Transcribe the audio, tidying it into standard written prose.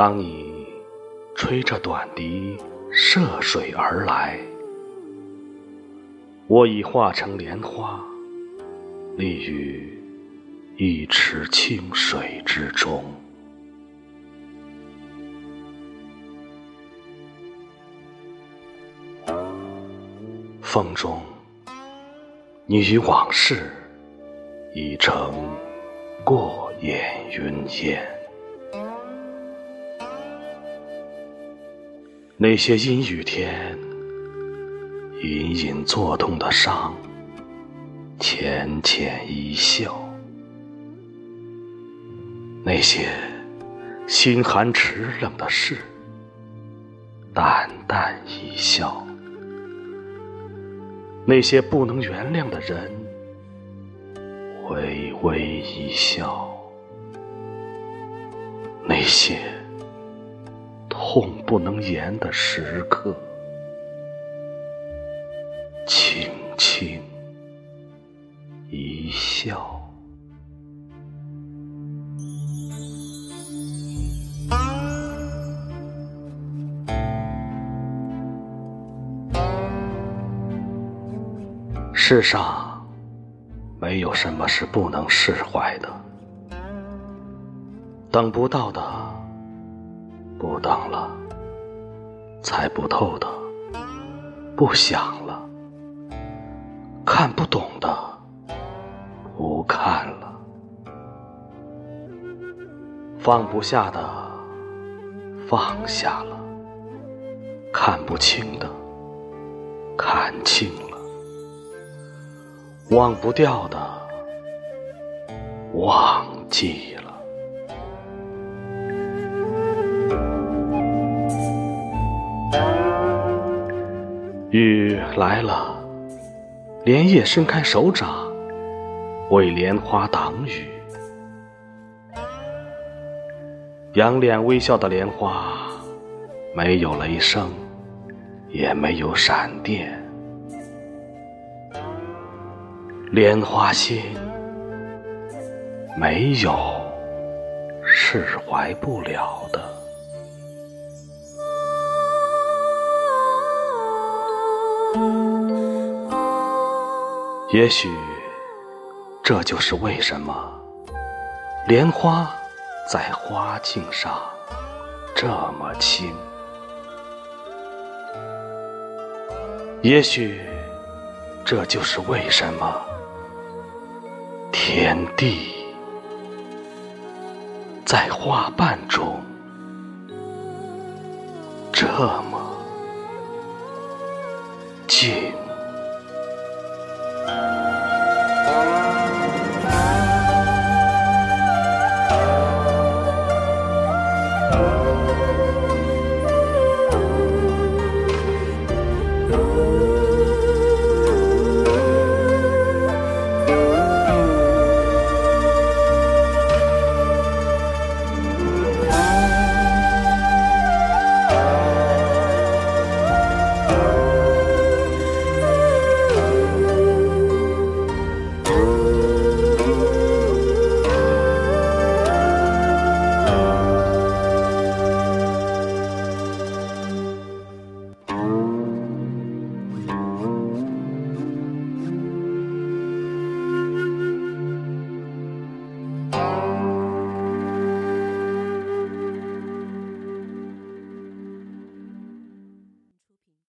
当你吹着短笛涉水而来，我已化成莲花，立于一池清水之中。风中，你与往事已成过眼云烟。那些阴雨天，隐隐作痛的伤，浅浅一笑。那些心寒迟冷的事，淡淡一笑。那些不能原谅的人，微微一笑。那些痛不能言的时刻，轻轻一笑。世上没有什么是不能释怀的，等不到的不等了，猜不透的不想了，看不懂的不看了，放不下的放下了，看不清的看清了，忘不掉的忘记了。雨来了，莲叶伸开手掌，为莲花挡雨。仰脸微笑的莲花，没有雷声，也没有闪电。莲花心没有释怀不了的。也许这就是为什么莲花在花茎上这么轻。也许这就是为什么天地在花瓣中这么近。